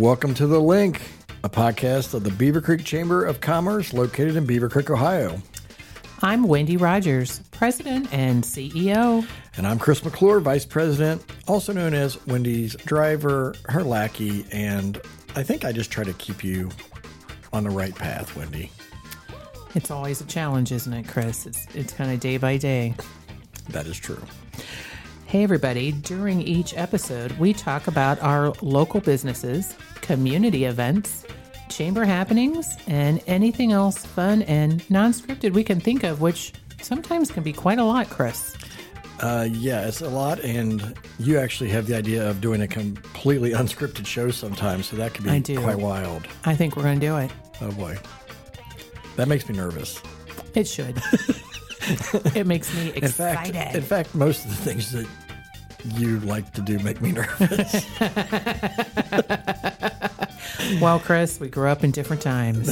Welcome to The Link, a podcast of the Beaver Creek Chamber of Commerce located in Beaver Creek, Ohio. I'm Wendy Rogers, President and CEO. And I'm Chris McClure, Vice President, also known as Wendy's driver, her lackey, and I think I just try to keep you on the right path, Wendy. It's always a challenge, isn't it, Chris? It's kind of day by day. That is true. Hey, everybody. During each episode, we talk about our local businesses, community events, chamber happenings, and anything else fun and non-scripted we can think of, which sometimes can be quite a lot, Chris. Yeah, it's a lot, and you actually have the idea of doing a completely unscripted show sometimes, so that could be quite wild. I think we're going to do it. Oh, boy. That makes me nervous. It should. It makes me excited. In fact, most of the things that you like to do make me nervous. Well, Chris, we grew up in different times.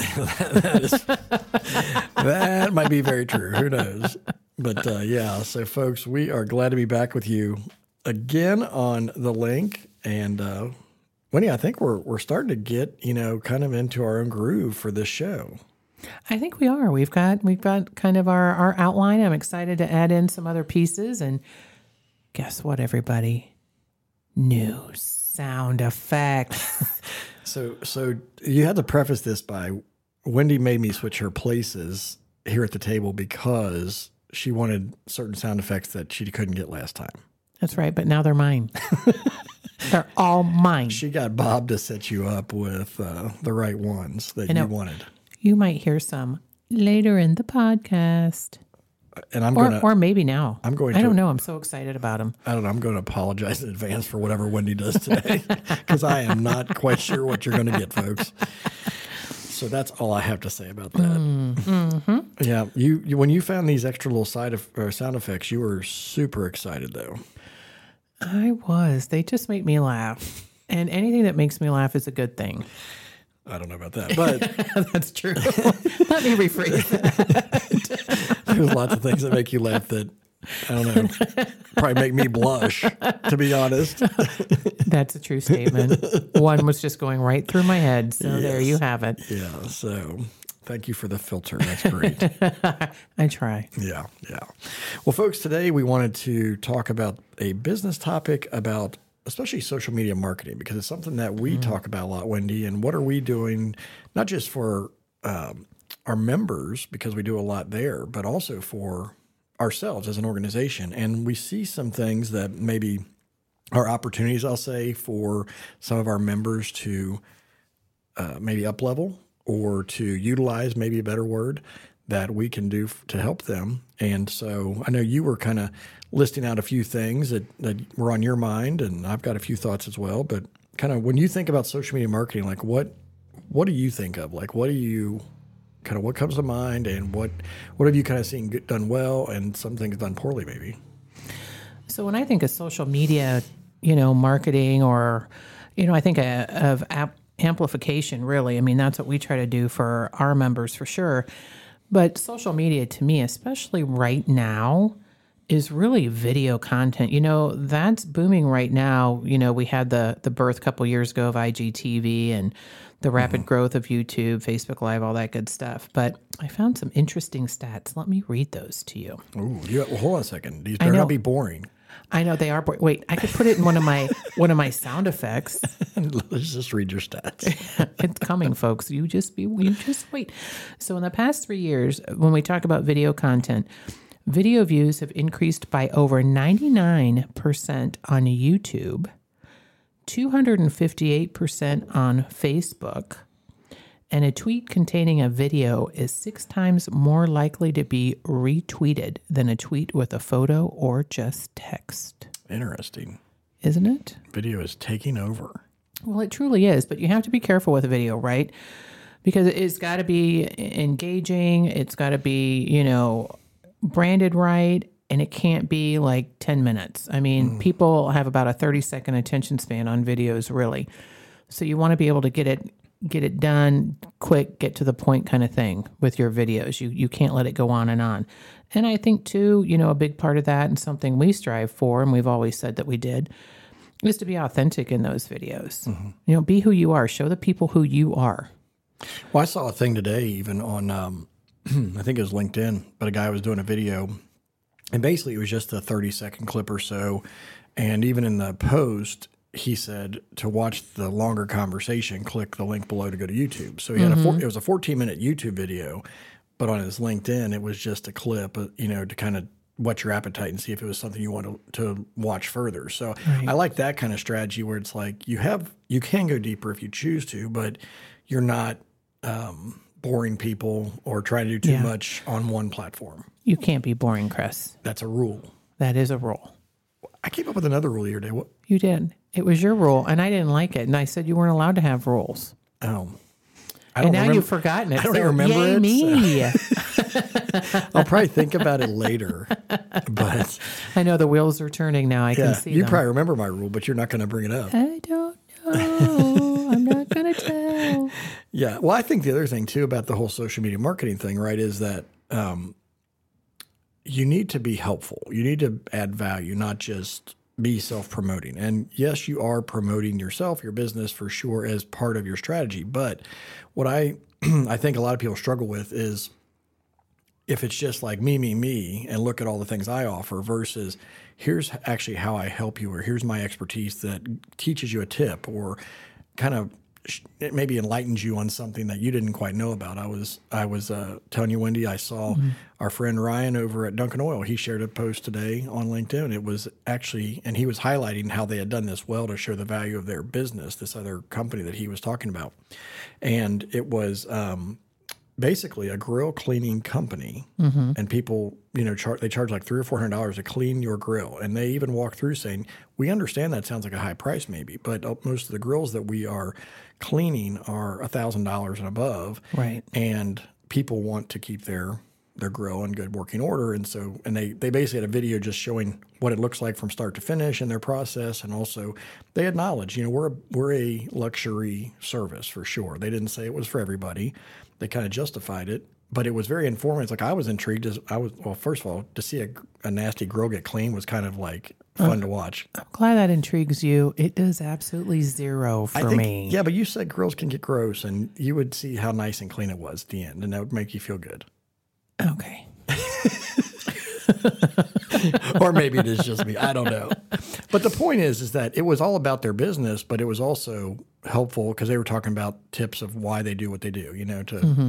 That might be very true. Who knows? But yeah, so folks, we are glad to be back with you again on The Link. And Winnie, I think we're starting to get, kind of into our own groove for this show. I think we are. We've got kind of our outline. I'm excited to add in some other pieces. And guess what, everybody? New sound effects. So you had to preface this by Wendy made me switch her places here at the table because she wanted certain sound effects that she couldn't get last time. That's right. But now they're mine. They're all mine. She got Bob to set you up with the right ones that you wanted. You might hear some later in the podcast, and or maybe now. I don't know. I'm so excited about them. I don't know. I'm going to apologize in advance for whatever Wendy does today, because I am not quite sure what you're going to get, folks. So that's all I have to say about that. Mm-hmm. Yeah, you when you found these extra little sound effects, you were super excited, though. I was. They just make me laugh, and anything that makes me laugh is a good thing. I don't know about that, but that's true. Let me rephrase that. There's lots of things that make you laugh that, I don't know, probably make me blush, to be honest. That's a true statement. One was just going right through my head. So yes. There you have it. Yeah. So thank you for the filter. That's great. I try. Yeah. Yeah. Well, folks, today we wanted to talk about a business topic about especially social media marketing, because it's something that we talk about a lot, Wendy, and what are we doing, not just for our members, because we do a lot there, but also for ourselves as an organization. And we see some things that maybe are opportunities, I'll say, for some of our members to maybe up-level or to utilize, maybe a better word, that we can do to help them. And so I know you were kind of listing out a few things that were on your mind, and I've got a few thoughts as well. But kind of when you think about social media marketing, like what do you think of? Like what comes to mind, and what have you kind of seen done well and some things done poorly maybe? So when I think of social media, marketing, or, I think of amplification, really. I mean, that's what we try to do for our members for sure. But social media, to me, especially right now, is really video content. That's booming right now. We had the birth a couple years ago of IGTV and the rapid growth of YouTube, Facebook Live, all that good stuff. But I found some interesting stats. Let me read those to you. Ooh, hold on a second. They're going to be boring. I know they are boring. Wait, I could put it in one of my sound effects. Let's just read your stats. It's coming, folks. You just wait. So in the past 3 years, when we talk about video content, video views have increased by over 99% on YouTube, 258% on Facebook, and a tweet containing a video is 6 times more likely to be retweeted than a tweet with a photo or just text. Interesting. Isn't it? Video is taking over. Well, it truly is, but you have to be careful with a video, right? Because it's got to be engaging. It's got to be, branded right, and it can't be like 10 minutes. I mean, people have about a 30-second attention span on videos, really. So you want to be able to get it done quick, get to the point kind of thing with your videos. You can't let it go on and on. And I think, too, a big part of that, and something we strive for, and we've always said that we did, is to be authentic in those videos. Mm-hmm. You know, be who you are. Show the people who you are. Well, I saw a thing today even on, I think it was LinkedIn, but a guy was doing a video. And basically it was just a 30-second clip or so. And even in the post, he said to watch the longer conversation, click the link below to go to YouTube. So he had it was a 14-minute YouTube video, but on his LinkedIn, it was just a clip, you know, to kind of whet your appetite and see if it was something you wanted to watch further. So right. I like that kind of strategy where it's like you can go deeper if you choose to, but you're not boring people or trying to do too much on one platform. You can't be boring, Chris. That's a rule. That is a rule. I came up with another rule the other day. What? You did. It was your rule, and I didn't like it. And I said you weren't allowed to have rules. Oh. I don't and now remember, you've forgotten it. I don't remember it. Me. So. I'll probably think about it later. But I know the wheels are turning now. I can see you them. Probably remember my rule, but you're not going to bring it up. I don't know. I'm not going to tell. Yeah. Well, I think the other thing, too, about the whole social media marketing thing, right, is that you need to be helpful. You need to add value, not just be self-promoting. And yes, you are promoting yourself, your business for sure as part of your strategy. But what I think a lot of people struggle with is if it's just like me, and look at all the things I offer versus here's actually how I help you or here's my expertise that teaches you a tip or kind of it maybe enlightens you on something that you didn't quite know about. I was telling you, Wendy, I saw our friend Ryan over at Duncan Oil. He shared a post today on LinkedIn. It was actually, and he was highlighting how they had done this well to show the value of their business, this other company that he was talking about. And it was basically a grill cleaning company. Mm-hmm. And people, you know, they charge like $300 or $400 to clean your grill. And they even walk through saying, we understand that sounds like a high price maybe, but most of the grills that we are cleaning are $1,000 and above. Right. And people want to keep their grill in good working order. And so, and they basically had a video just showing what it looks like from start to finish and their process. And also they acknowledge, you know, we're a luxury service for sure. They didn't say it was for everybody. They kind of justified it, but it was very informative. Like I was intrigued first of all, to see a nasty grill get clean was kind of like fun to watch. I'm glad that intrigues you. It does absolutely zero for me. Yeah, but you said grills can get gross and you would see how nice and clean it was at the end and that would make you feel good. Okay. Or maybe it is just me. I don't know. But the point is that it was all about their business, but it was also helpful because they were talking about tips of why they do what they do, you know,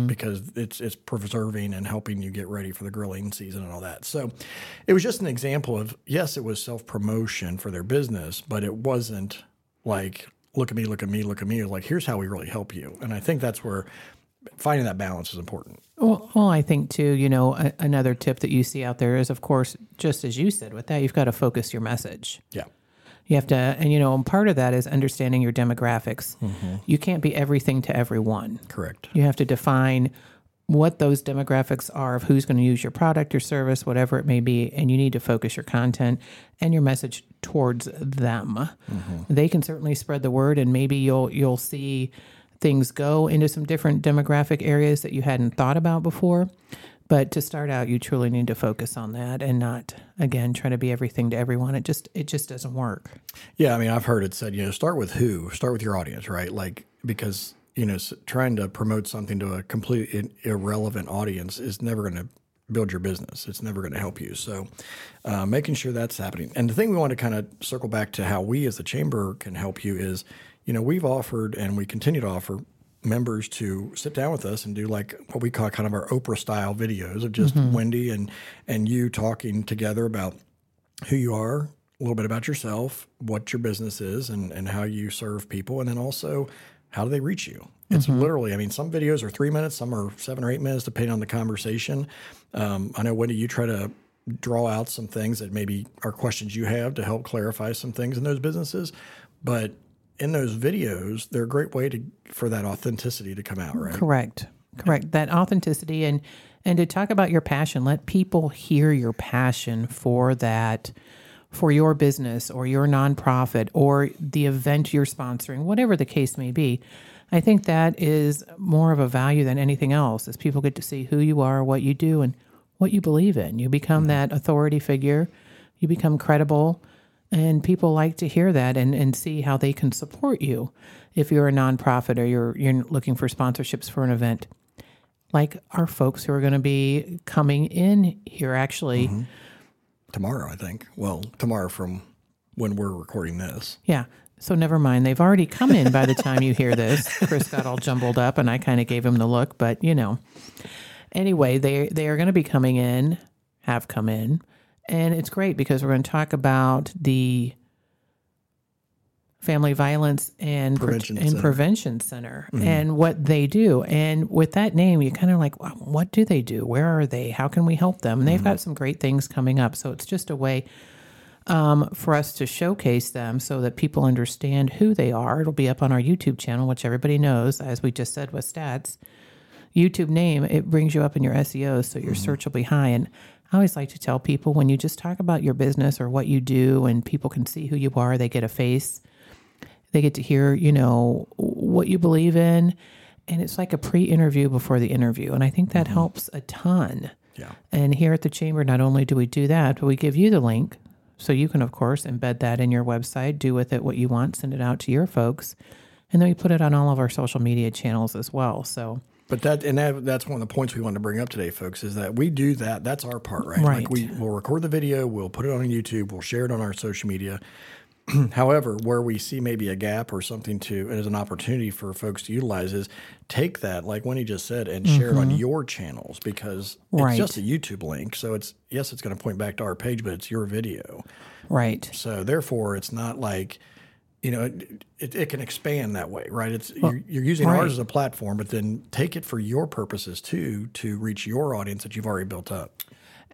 because it's preserving and helping you get ready for the grilling season and all that. So it was just an example of, yes, it was self-promotion for their business, but it wasn't like, look at me, look at me, look at me. It was like, here's how we really help you. And I think that's where finding that balance is important. Well, I think, too, you know, another tip that you see out there is, of course, just as you said with that, you've got to focus your message. Yeah. You have to, and, you know, and part of that is understanding your demographics. Mm-hmm. You can't be everything to everyone. Correct. You have to define what those demographics are of who's going to use your product, your service, whatever it may be, and you need to focus your content and your message towards them. Mm-hmm. They can certainly spread the word, and maybe you'll see things go into some different demographic areas that you hadn't thought about before. But to start out, you truly need to focus on that and not, again, try to be everything to everyone. It just doesn't work. Yeah, I mean, I've heard it said, you know, start with your audience, right? Like, because, you know, trying to promote something to a completely irrelevant audience is never going to build your business. It's never going to help you. So making sure that's happening. And the thing we want to kind of circle back to how we as the chamber can help you is, you know, we've offered and we continue to offer members to sit down with us and do like what we call kind of our Oprah style videos of just Wendy and you talking together about who you are, a little bit about yourself, what your business is and how you serve people. And then also how do they reach you? It's literally, I mean, some videos are 3 minutes, some are 7 or 8 minutes, depending on the conversation. I know, Wendy, you try to draw out some things that maybe are questions you have to help clarify some things in those businesses. But in those videos, they're a great way for that authenticity to come out, right? Correct. Yeah. That authenticity and to talk about your passion, let people hear your passion for that, for your business or your nonprofit or the event you're sponsoring, whatever the case may be. I think that is more of a value than anything else as people get to see who you are, what you do, and what you believe in. You become that authority figure. You become credible. And people like to hear that and see how they can support you if you're a nonprofit or you're looking for sponsorships for an event. Like our folks who are going to be coming in here actually. Mm-hmm. Tomorrow, I think. Well, tomorrow from when we're recording this. Yeah. So never mind. They've already come in by the time you hear this. Chris got all jumbled up and I kind of gave him the look, but you know. Anyway, they are going to be coming in, have come in. And it's great because we're going to talk about the Family Violence and Prevention Center mm-hmm. and what they do. And with that name, you're kind of like, well, what do they do? Where are they? How can we help them? And they've mm-hmm. got some great things coming up. So it's just a way for us to showcase them so that people understand who they are. It'll be up on our YouTube channel, which everybody knows, as we just said with stats. YouTube name, it brings you up in your SEO, so your mm-hmm. search will be high. And I always like to tell people when you just talk about your business or what you do and people can see who you are, they get a face, they get to hear, you know, what you believe in. And it's like a pre-interview before the interview. And I think that mm-hmm. helps a ton. Yeah. And here at the Chamber, not only do we do that, but we give you the link. So you can, of course, embed that in your website, do with it what you want, send it out to your folks. And then we put it on all of our social media channels as well. So. But that's one of the points we wanted to bring up today, folks, is that we do that. That's our part, right? Right. Like we'll record the video, we'll put it on YouTube, we'll share it on our social media. However, where we see maybe a gap or something to, as an opportunity for folks to utilize is take that, like Wendy just said, and mm-hmm. share it on your channels because right. it's just a YouTube link. So it's going to point back to our page, but it's your video. Right. So therefore, it's not like... You know, it can expand that way, right? You're using right. ours as a platform, but then take it for your purposes too to reach your audience that you've already built up.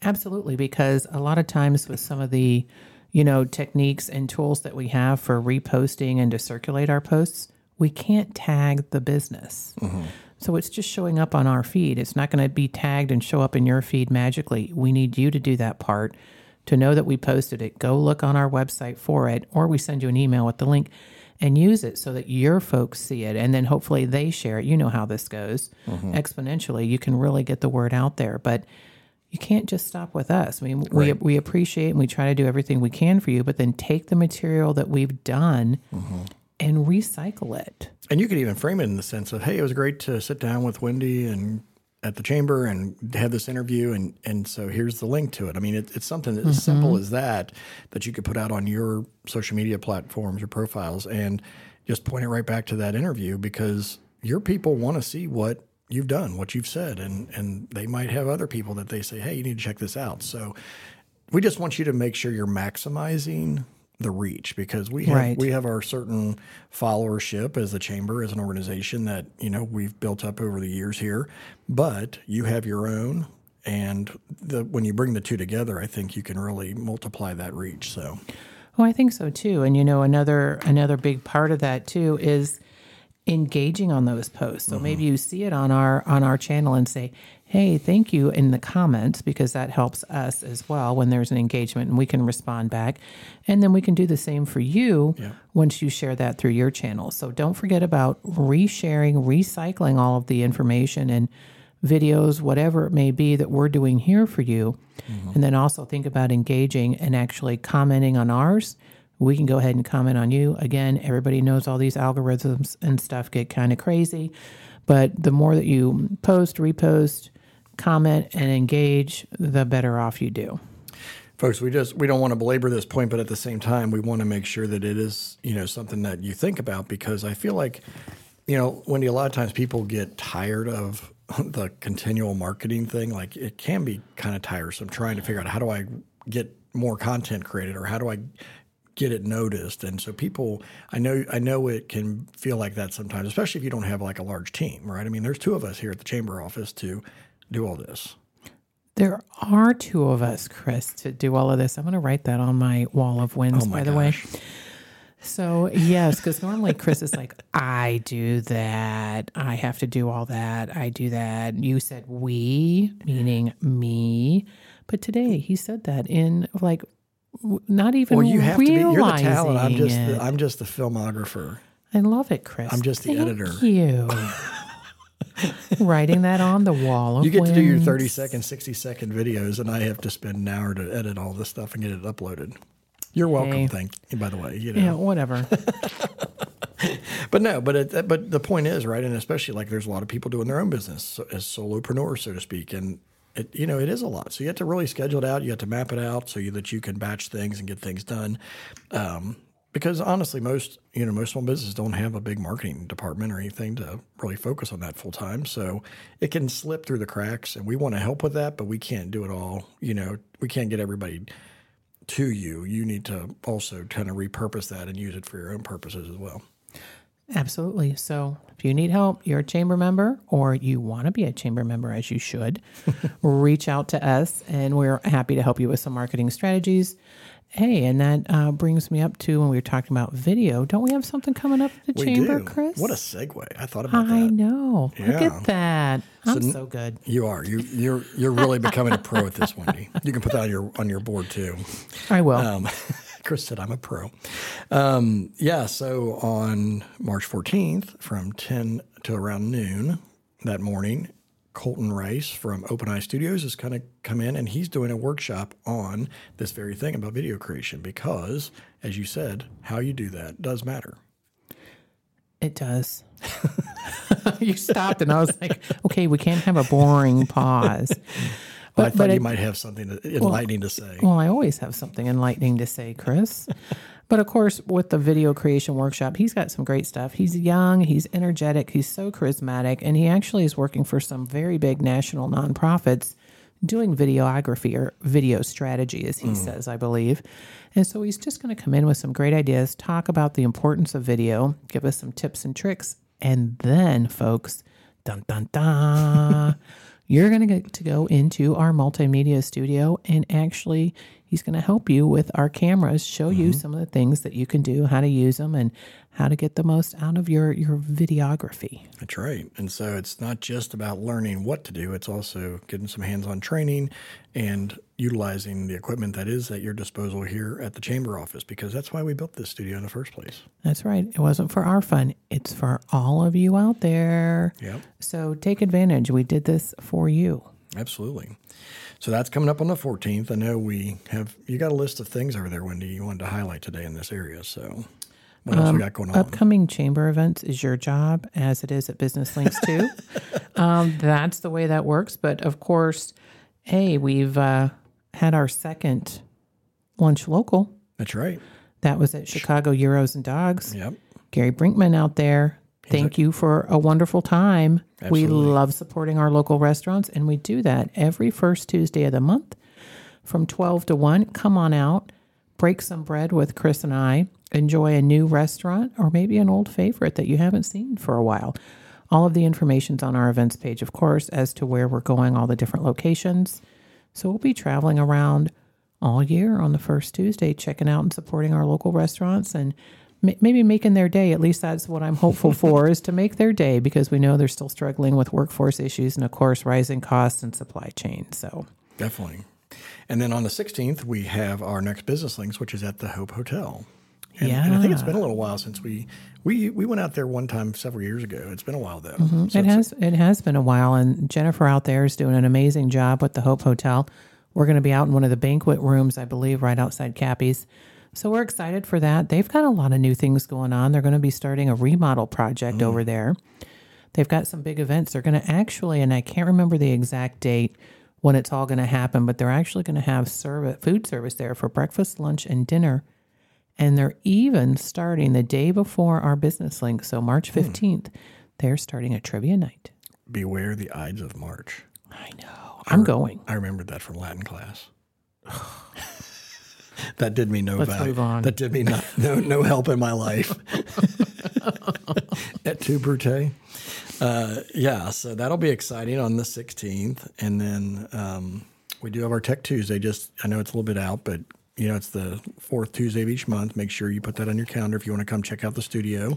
Absolutely, because a lot of times with some of the, you know, techniques and tools that we have for reposting and to circulate our posts, we can't tag the business. Mm-hmm. So it's just showing up on our feed. It's not going to be tagged and show up in your feed magically. We need you to do that part. To know that we posted it, go look on our website for it, or we send you an email with the link and use it so that your folks see it. And then hopefully they share it. You know how this goes mm-hmm. exponentially. You can really get the word out there, but you can't just stop with us. I mean, right. we appreciate and we try to do everything we can for you, but then take the material that we've done mm-hmm. and recycle it. And you could even frame it in the sense of, hey, it was great to sit down with Wendy and at the Chamber and have this interview. And so here's the link to it. I mean, it's something that's mm-hmm. as simple as that you could put out on your social media platforms, your profiles, and just point it right back to that interview because your people want to see what you've done, what you've said. And they might have other people that they say, hey, you need to check this out. So we just want you to make sure you're maximizing the reach because we have our certain followership as the Chamber, as an organization that, you know, we've built up over the years here, but you have your own. And when you bring the two together, I think you can really multiply that reach. So, oh, I think so too. And, you know, another big part of that too is engaging on those posts. So mm-hmm. maybe you see it on our channel and say, hey, thank you in the comments, because that helps us as well when there's an engagement and we can respond back. And then we can do the same for you yeah. once you share that through your channel. So don't forget about resharing, recycling all of the information and videos, whatever it may be that we're doing here for you. Mm-hmm. And then also think about engaging and actually commenting on ours. We can go ahead and comment on you. Again, everybody knows all these algorithms and stuff get kind of crazy. But the more that you post, repost, comment and engage, the better off you do. Folks, we don't want to belabor this point, but at the same time, we want to make sure that it is, you know, something that you think about because I feel like, you know, Wendy, a lot of times people get tired of the continual marketing thing. Like it can be kind of tiresome trying to figure out how do I get more content created or how do I get it noticed. And so people, I know it can feel like that sometimes, especially if you don't have like a large team, right? I mean, there's two of us here at the Chamber office to do all this. There are two of us, Chris, to do all of this. I'm going to write that on my wall of wins, by the way. So yes, because normally Chris is like, I do that. I have to do all that. I do that. You said we, meaning me. But today he said that in like, not even realizing. Well, you have to be. You're the talent. I'm just the filmographer. I love it, Chris. I'm just the editor. Thank you. Writing that on the wall. You get to do your 30-second, 60-second videos, and I have to spend an hour to edit all this stuff and get it uploaded. You're welcome. Hey. Thank you, by the way. You know. Yeah, whatever. But no, but the point is, right, and especially like there's a lot of people doing their own business as solopreneurs, so to speak, and it, you know, it is a lot. So you have to really schedule it out. You have to map it out so that you can batch things and get things done. Because honestly, most small businesses don't have a big marketing department or anything to really focus on that full time. So it can slip through the cracks, and we want to help with that, but we can't do it all. You know, we can't get everybody to you. You need to also kind of repurpose that and use it for your own purposes as well. Absolutely. So if you need help, you're a chamber member or you want to be a chamber member, as you should, reach out to us and we're happy to help you with some marketing strategies. Hey, and that brings me up to when we were talking about video. Don't we have something coming up at the chamber, Chris? What a segue. I thought about that. I know. Yeah. Look at that. I'm so good. You are. You're really becoming a pro at this, Wendy. You can put that on your board, too. I will. Chris said I'm a pro. So on March 14th from 10 to around noon that morning, Colton Rice from Open Eye Studios is going to come in, and he's doing a workshop on this very thing about video creation because, as you said, how you do that does matter. It does. You stopped, and I was like, okay, we can't have a boring pause. Well, I thought you might have something enlightening to say. Well, I always have something enlightening to say, Chris. But, of course, with the video creation workshop, he's got some great stuff. He's young. He's energetic. He's so charismatic. And he actually is working for some very big national nonprofits doing videography or video strategy, as he says, I believe. And so he's just going to come in with some great ideas, talk about the importance of video, give us some tips and tricks. And then, folks, dun-dun-dun, you're going to get to go into our multimedia studio and actually he's going to help you with our cameras, show you some of the things that you can do, how to use them, and how to get the most out of your videography. That's right. And so it's not just about learning what to do. It's also getting some hands-on training and utilizing the equipment that is at your disposal here at the chamber office, because that's why we built this studio in the first place. That's right. It wasn't for our fun. It's for all of you out there. Yep. So take advantage. We did this for you. Absolutely. So that's coming up on the 14th. I know you got a list of things over there, Wendy, you wanted to highlight today in this area. So what else we got going on? Upcoming chamber events is your job, as it is at Business Links too. That's the way that works. But of course, hey, we've had our second lunch local. That's right. That was at Chicago Euros and Dogs. Yep. Gary Brinkman out there. Thank you for a wonderful time. Absolutely. We love supporting our local restaurants, and we do that every first Tuesday of the month from 12 to 1. Come on out, break some bread with Chris and I, enjoy a new restaurant or maybe an old favorite that you haven't seen for a while. All of the information's on our events page, of course, as to where we're going, all the different locations. So we'll be traveling around all year on the first Tuesday, checking out and supporting our local restaurants and maybe making their day, at least that's what I'm hopeful for, is to make their day because we know they're still struggling with workforce issues and, of course, rising costs and supply chain. So definitely. And then on the 16th, we have our next Business Links, which is at the Hope Hotel. And I think it's been a little while since we went out there one time several years ago. It's been a while, though. Mm-hmm. So it has been a while, and Jennifer out there is doing an amazing job with the Hope Hotel. We're going to be out in one of the banquet rooms, I believe, right outside Cappy's. So we're excited for that. They've got a lot of new things going on. They're going to be starting a remodel project over there. They've got some big events. They're going to actually, and I can't remember the exact date when it's all going to happen, but they're actually going to have food service there for breakfast, lunch, and dinner. And they're even starting the day before our Business Link. So March 15th, they're starting a trivia night. Beware the Ides of March. I know. I'm going. I remembered that from Latin class. That did me no value. Move on. That did me no help in my life. Et tu, Brute? So that'll be exciting on the 16th. And then we do have our Tech Tuesday. I know it's a little bit out, but you know it's the fourth Tuesday of each month. Make sure you put that on your calendar if you want to come check out the studio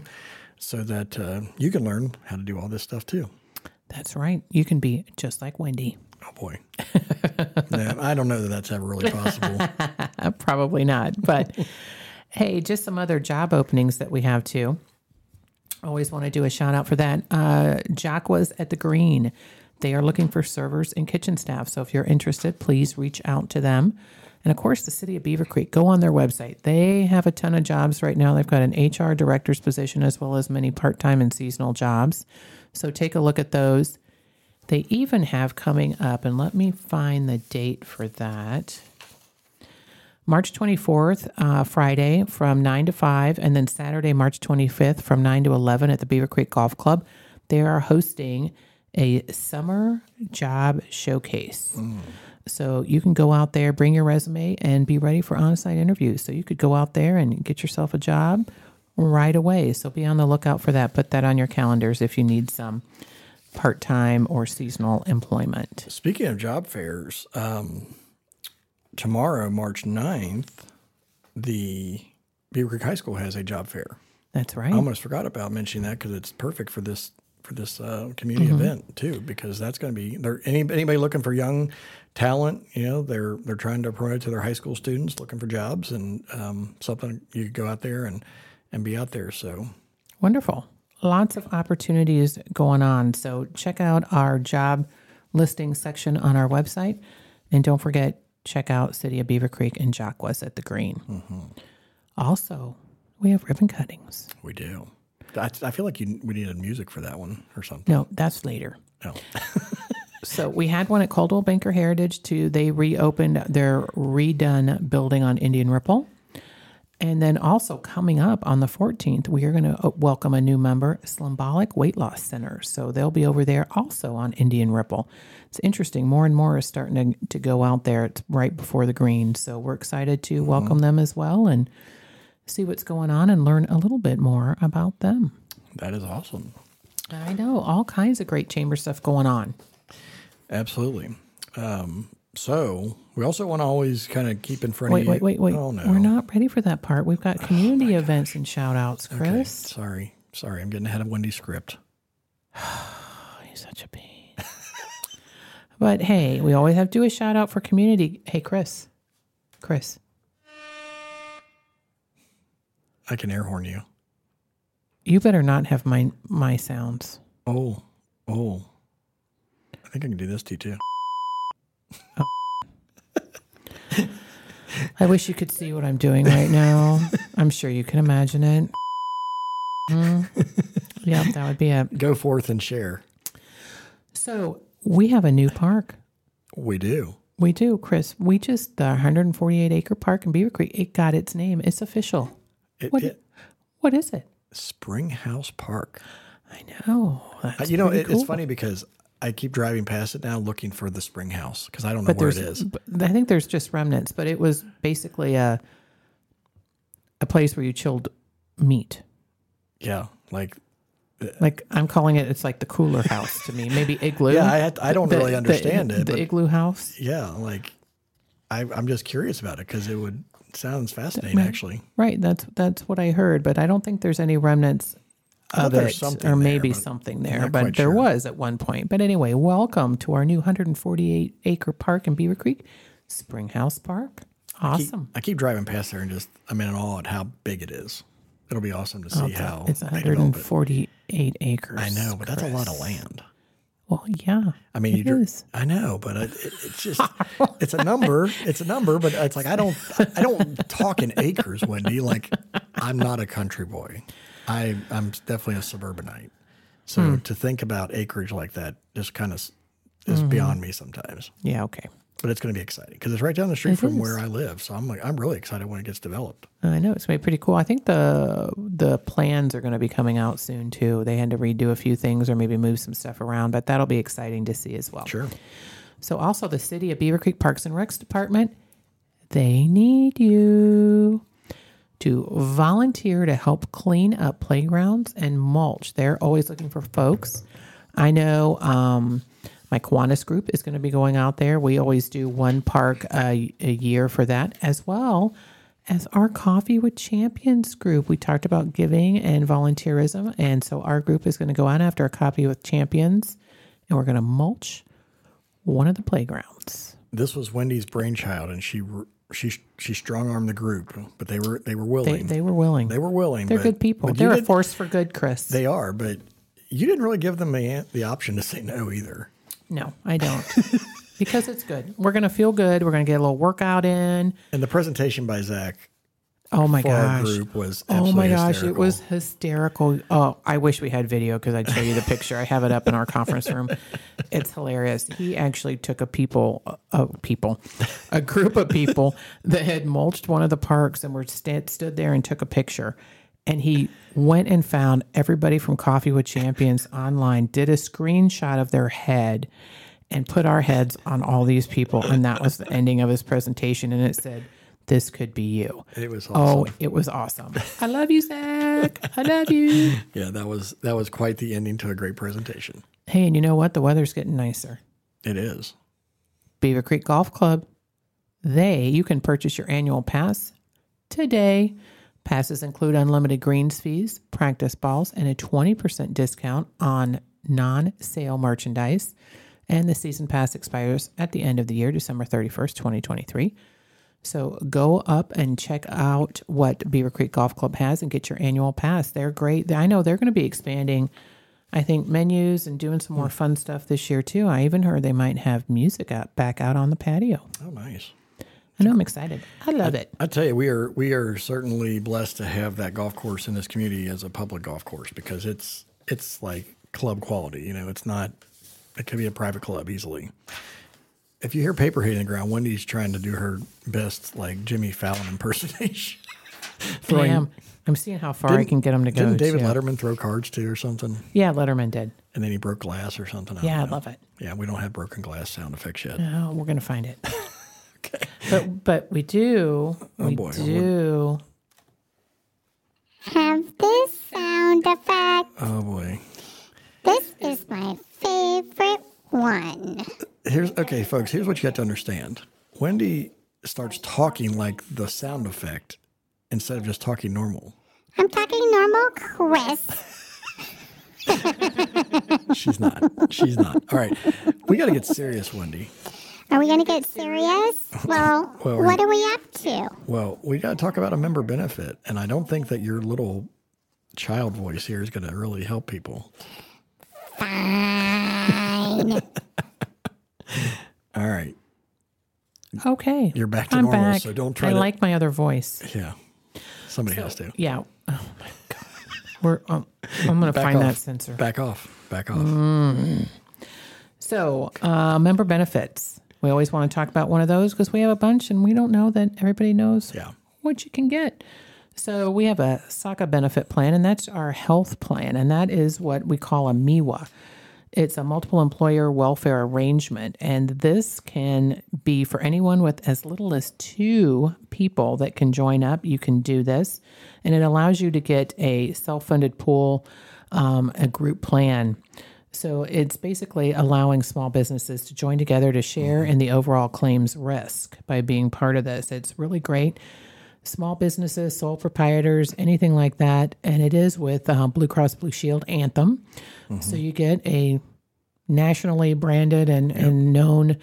so that you can learn how to do all this stuff too. That's right. You can be just like Wendy. Oh, boy. No, I don't know that that's ever really possible. Probably not. But, hey, just some other job openings that we have, too. Always want to do a shout-out for that. Jack's at the Green. They are looking for servers and kitchen staff. So if you're interested, please reach out to them. And of course, the city of Beaver Creek, go on their website. They have a ton of jobs right now. They've got an HR director's position as well as many part-time and seasonal jobs. So take a look at those. They even have coming up, and let me find the date for that. March 24th, Friday from 9 to 5, and then Saturday, March 25th from 9 to 11 at the Beaver Creek Golf Club. They are hosting a summer job showcase. So you can go out there, bring your resume, and be ready for on-site interviews. So you could go out there and get yourself a job right away. So be on the lookout for that. Put that on your calendars if you need some part-time or seasonal employment. Speaking of job fairs, tomorrow, March 9th, the Beaver Creek High School has a job fair. That's right. I almost forgot about mentioning that because it's perfect for this community event too, because that's going to be there. Anybody looking for young talent, they're trying to promote to their high school students looking for jobs and something you could go out there and be out there. So wonderful. Lots of opportunities going on. So check out our job listing section on our website, and don't forget, check out City of Beaver Creek and Jack's at the Green. Also, we have ribbon cuttings. We do. I feel like we needed music for that one or something. No, that's later. Oh. So we had one at Coldwell Banker Heritage, too. They reopened their redone building on Indian Ripple. And then also coming up on the 14th, we are going to welcome a new member, Slimbolic Weight Loss Center. So they'll be over there also on Indian Ripple. It's interesting. More and more is starting to go out there. It's right before the green. So we're excited to welcome them as well and see what's going on and learn a little bit more about them. That is awesome. I know. All kinds of great chamber stuff going on. Absolutely. So we also want to always kind of keep in front of you. Wait. Oh, no. We're not ready for that part. We've got community events and shout outs, Chris. Okay. Sorry. I'm getting ahead of Wendy's script. He's such a pain. But hey, we always have to do a shout out for community. Hey, Chris. I can air horn you. You better not have my sounds. Oh. I think I can do this to you, too. Oh. I wish you could see what I'm doing right now. I'm sure you can imagine it. Yeah, that would be it. Go forth and share. So we have a new park. We do, Chris. The 148-acre park in Beaver Creek, it got its name. It's official. What is it? Springhouse Park. I know. Cool. It's funny because I keep driving past it now looking for the Springhouse because I don't know where it is. I think there's just remnants, but it was basically a place where you chilled meat. Yeah, like I'm calling it. It's like the cooler house to me. Maybe igloo. Yeah, I don't really understand it. The igloo house. Yeah, I'm just curious about it because sounds fascinating, actually. Right, that's what I heard, but I don't think there's any remnants of it, or maybe something there, but there was at one point. But anyway, welcome to our new 148-acre park in Beaver Creek, Springhouse Park. Awesome. I keep driving past there and just, I'm in awe at how big it is. It'll be awesome to see how it's 148 acres. I know, but that's a lot of land. Well, yeah, I mean, it is. I know, but it's just, it's a number, but it's like, I don't talk in acres, Wendy. Like, I'm not a country boy. I'm definitely a suburbanite. So to think about acreage like that just kind of is beyond me sometimes. Yeah. Okay. But it's going to be exciting because it's right down the street from where I live. So I'm really excited when it gets developed. I know. It's going to be pretty cool. I think the plans are going to be coming out soon, too. They had to redo a few things or maybe move some stuff around, but that'll be exciting to see as well. Sure. So also the City of Beaver Creek Parks and Recs Department, they need you to volunteer to help clean up playgrounds and mulch. They're always looking for folks. I know... my Kiwanis group is going to be going out there. We always do one park a year for that, as well as our Coffee with Champions group. We talked about giving and volunteerism, and so our group is going to go out after a Coffee with Champions, and we're going to mulch one of the playgrounds. This was Wendy's brainchild, and she strong-armed the group, but they were willing. They were willing. They were willing. They're good people. They're a force for good, Chris. They are, but you didn't really give them the option to say no either. No, I don't. because it's good. We're going to feel good. We're going to get a little workout in. And the presentation by Zach. Oh my gosh. Group was absolutely hysterical. It was hysterical. Oh, I wish we had video because I'd show you the picture. I have it up in our conference room. It's hilarious. He actually took a group of people that had mulched one of the parks and were stood there and took a picture. And he went and found everybody from Coffee with Champions online, did a screenshot of their head and put our heads on all these people. And that was the ending of his presentation. And it said, "This could be you." It was awesome. Oh, it was awesome. I love you, Zach. I love you. Yeah, that was quite the ending to a great presentation. Hey, and you know what? The weather's getting nicer. It is. Beaver Creek Golf Club. You can purchase your annual pass today. Passes include unlimited greens fees, practice balls, and a 20% discount on non-sale merchandise. And the season pass expires at the end of the year, December 31st, 2023. So go up and check out what Beaver Creek Golf Club has and get your annual pass. They're great. I know they're going to be expanding, I think, menus and doing some more fun stuff this year, too. I even heard they might have music back out on the patio. Oh, nice. I know. I'm excited. I love it. I tell you, we are certainly blessed to have that golf course in this community as a public golf course because it's like club quality. You know, it's not – it could be a private club easily. If you hear paper hitting the ground, Wendy's trying to do her best, like Jimmy Fallon impersonation. I'm seeing how far I can get them to go. Didn't David Letterman throw cards too, or something? Yeah, Letterman did. And then he broke glass or something. I love it. Yeah, we don't have broken glass sound effects yet. No, we're gonna find it. Okay, but we do. Oh, we do. Have this sound effect. Oh boy. This is my favorite one. Folks, here's what you have to understand. Wendy starts talking like the sound effect instead of just talking normal. I'm talking normal, Chris. She's not. All right. We got to get serious, Wendy. Are we going to get serious? Well, what are we up to? Well, we got to talk about a member benefit, and I don't think that your little child voice here is going to really help people. Fine. All right. Okay. You're back to normal, so don't try to... I like my other voice. Yeah. Somebody has to. Yeah. Oh, my God. I'm going to find that sensor. Back off. Mm. So, member benefits. We always want to talk about one of those because we have a bunch and we don't know that everybody knows what you can get. So, we have a SACA benefit plan, and that's our health plan, and that is what we call a MIWA. It's a multiple employer welfare arrangement, and this can be for anyone with as little as 2 people that can join up. You can do this, and it allows you to get a self-funded pool, a group plan. So it's basically allowing small businesses to join together to share in the overall claims risk by being part of this. It's really great. Small businesses, sole proprietors, anything like that. And it is with Blue Cross Blue Shield Anthem. Mm-hmm. So you get a nationally branded and known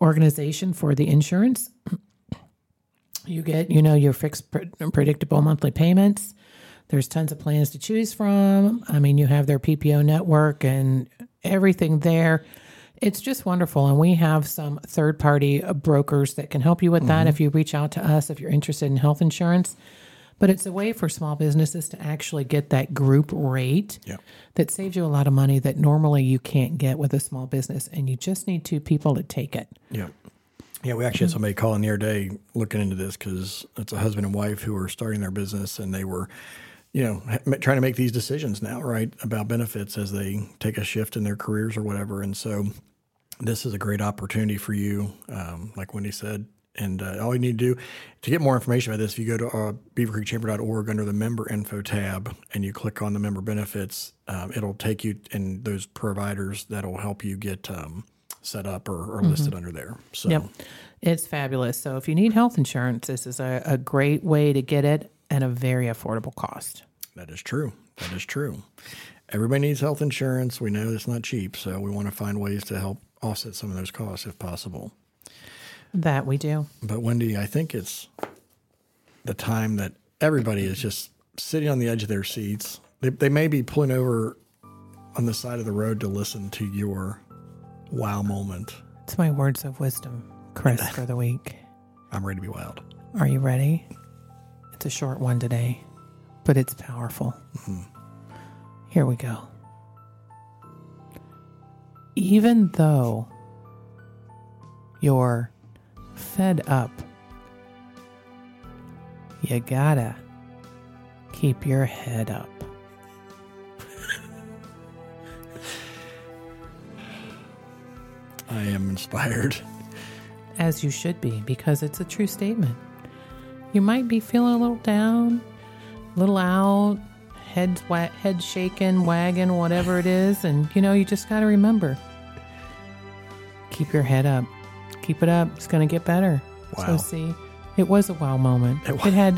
organization for the insurance. You get, your fixed predictable monthly payments. There's tons of plans to choose from. I mean, you have their PPO network and everything there. It's just wonderful, and we have some third-party brokers that can help you with that if you reach out to us, if you're interested in health insurance. But it's a way for small businesses to actually get that group rate that saves you a lot of money that normally you can't get with a small business, and you just need 2 people to take it. Yeah. Yeah, we actually had somebody calling the other day looking into this because it's a husband and wife who are starting their business, and they were – trying to make these decisions now, right, about benefits as they take a shift in their careers or whatever. And so this is a great opportunity for you, like Wendy said. And all you need to get more information about this, if you go to beavercreekchamber.org under the member info tab and you click on the member benefits, it'll take you and those providers that will help you get set up or listed under there. So it's fabulous. So if you need health insurance, this is a great way to get it at a very affordable cost. That is true. Everybody needs health insurance. We know it's not cheap, so we want to find ways to help offset some of those costs if possible. That we do. But Wendy, I think it's the time that everybody is just sitting on the edge of their seats. They may be pulling over on the side of the road to listen to your wow moment It's my words of wisdom, Chris, for the week. I'm ready to be wild. Are you ready? It's a short one today, but it's powerful. Mm-hmm. Here we go. Even though you're fed up, you gotta keep your head up. I am inspired. As you should be, because it's a true statement. You might be feeling a little down, a little out, head shaking, wagging, whatever it is. And, you know, you just got to remember, keep your head up. Keep it up. It's going to get better. Wow. So see, it was a wow moment. It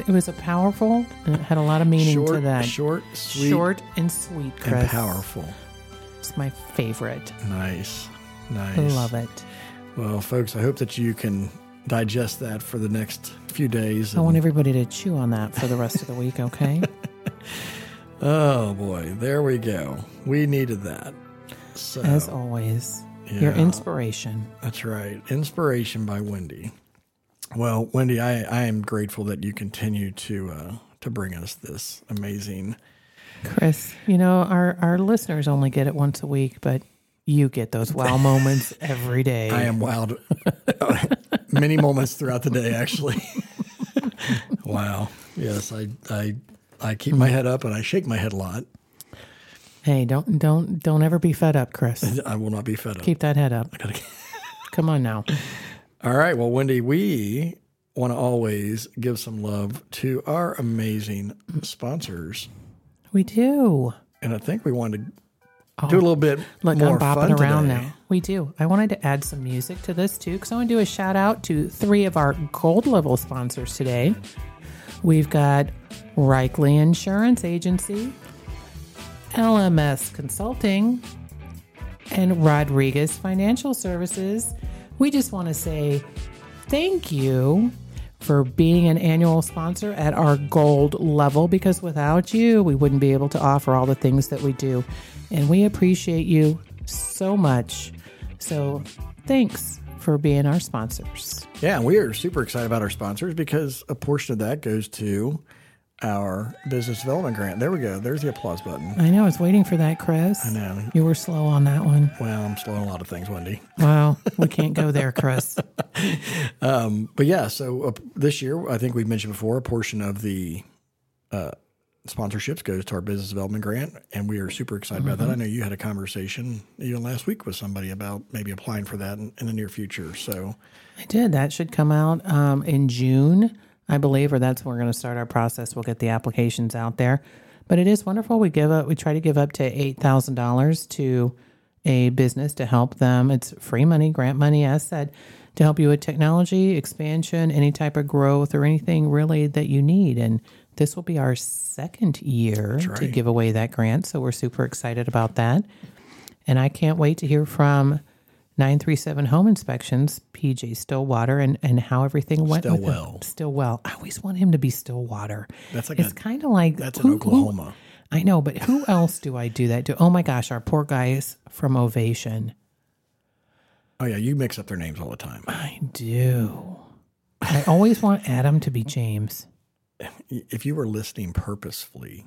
was a powerful, and it had a lot of meaning to that. Short and sweet, Chris. And powerful. It's my favorite. Nice. I love it. Well, folks, I hope that you can digest that for the next few days. I want everybody to chew on that for the rest of the week, okay? Oh, boy. There we go. We needed that. So, as always, your inspiration. That's right. Inspiration by Wendy. Well, Wendy, I am grateful that you continue to bring us this amazing... Chris, you know, our listeners only get it once a week, but... You get those wow moments every day. I am wild. Many moments throughout the day, actually. Wow. Yes, I keep my head up and I shake my head a lot. Hey, don't ever be fed up, Chris. I will not be fed up. Keep that head up. Come on now. All right. Well, Wendy, we want to always give some love to our amazing sponsors. We do. And I think we wanted to... Do a little bit more. I'm bopping around today. Now. We do. I wanted to add some music to this, too, because I want to do a shout-out to three of our gold-level sponsors today. We've got Reichley Insurance Agency, LMS Consulting, and Rodriguez Financial Services. We just want to say thank you for being an annual sponsor at our gold level, because without you, we wouldn't be able to offer all the things that we do. And we appreciate you so much. So thanks for being our sponsors. Yeah, we are super excited about our sponsors because a portion of that goes to our business development grant. There we go. There's the applause button. I know. I was waiting for that, Chris. I know. You were slow on that one. Well, I'm slow on a lot of things, Wendy. Wow. We can't go there, Chris. But yeah, so this year, I think we've mentioned before, a portion of the sponsorships goes to our business development grant, and we are super excited about that. I know you had a conversation even last week with somebody about maybe applying for that in the near future. So I did. That should come out in June, I believe, or that's when we're going to start our process. We'll get the applications out there. But it is wonderful. We try to give up to $8,000 to a business to help them. It's free money, grant money, as said, to help you with technology, expansion, any type of growth, or anything really that you need. And this will be our second year to give away that grant, so we're super excited about that. And I can't wait to hear from 937 Home Inspections, PJ Stillwater, and how everything went with him. Stillwell. I always want him to be Stillwater. It's kind of like... That's in Oklahoma. I know, but who else do I do that to? Oh, my gosh, our poor guys from Ovation. Oh, yeah, you mix up their names all the time. I do. I always want Adam to be James. If you were listening purposefully.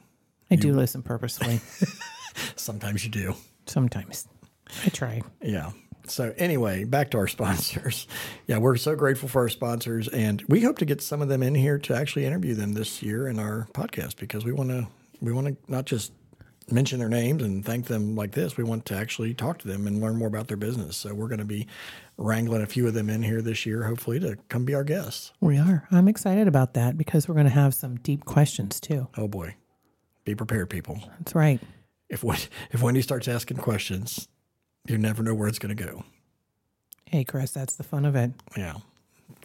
I do listen purposefully. Sometimes you do. Sometimes. I try. Yeah. So anyway, back to our sponsors. Yeah, we're so grateful for our sponsors, and we hope to get some of them in here to actually interview them this year in our podcast, because we want to not just mention their names and thank them like this. We want to actually talk to them and learn more about their business. So we're going to be wrangling a few of them in here this year, hopefully, to come be our guests. We are. I'm excited about that because we're going to have some deep questions too. Oh boy. Be prepared, people. That's right. If Wendy starts asking questions, you never know where it's going to go. Hey, Chris, that's the fun of it. Yeah.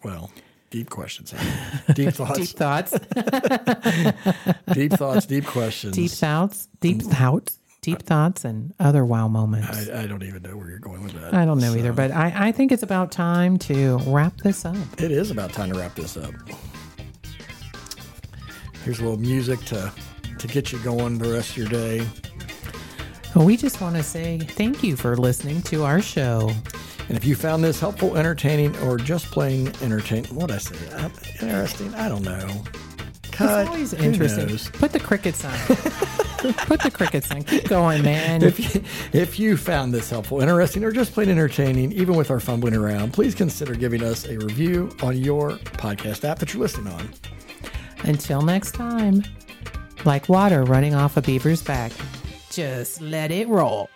Well, deep questions. Deep thoughts. Deep thoughts. Deep thoughts, deep questions. Deep thoughts and other wow moments. I don't even know where you're going with that. I don't know either, but I think it's about time to wrap this up. It is about time to wrap this up. Here's a little music to get you going the rest of your day. Well, we just want to say thank you for listening to our show. And if you found this helpful, entertaining, or just plain entertaining, what'd I say? Interesting? I don't know. It's always interesting. Put the crickets on. Put the crickets on. Keep going, man. If you found this helpful, interesting, or just plain entertaining, even with our fumbling around, please consider giving us a review on your podcast app that you're listening on. Until next time, like water running off a beaver's back, just let it roll.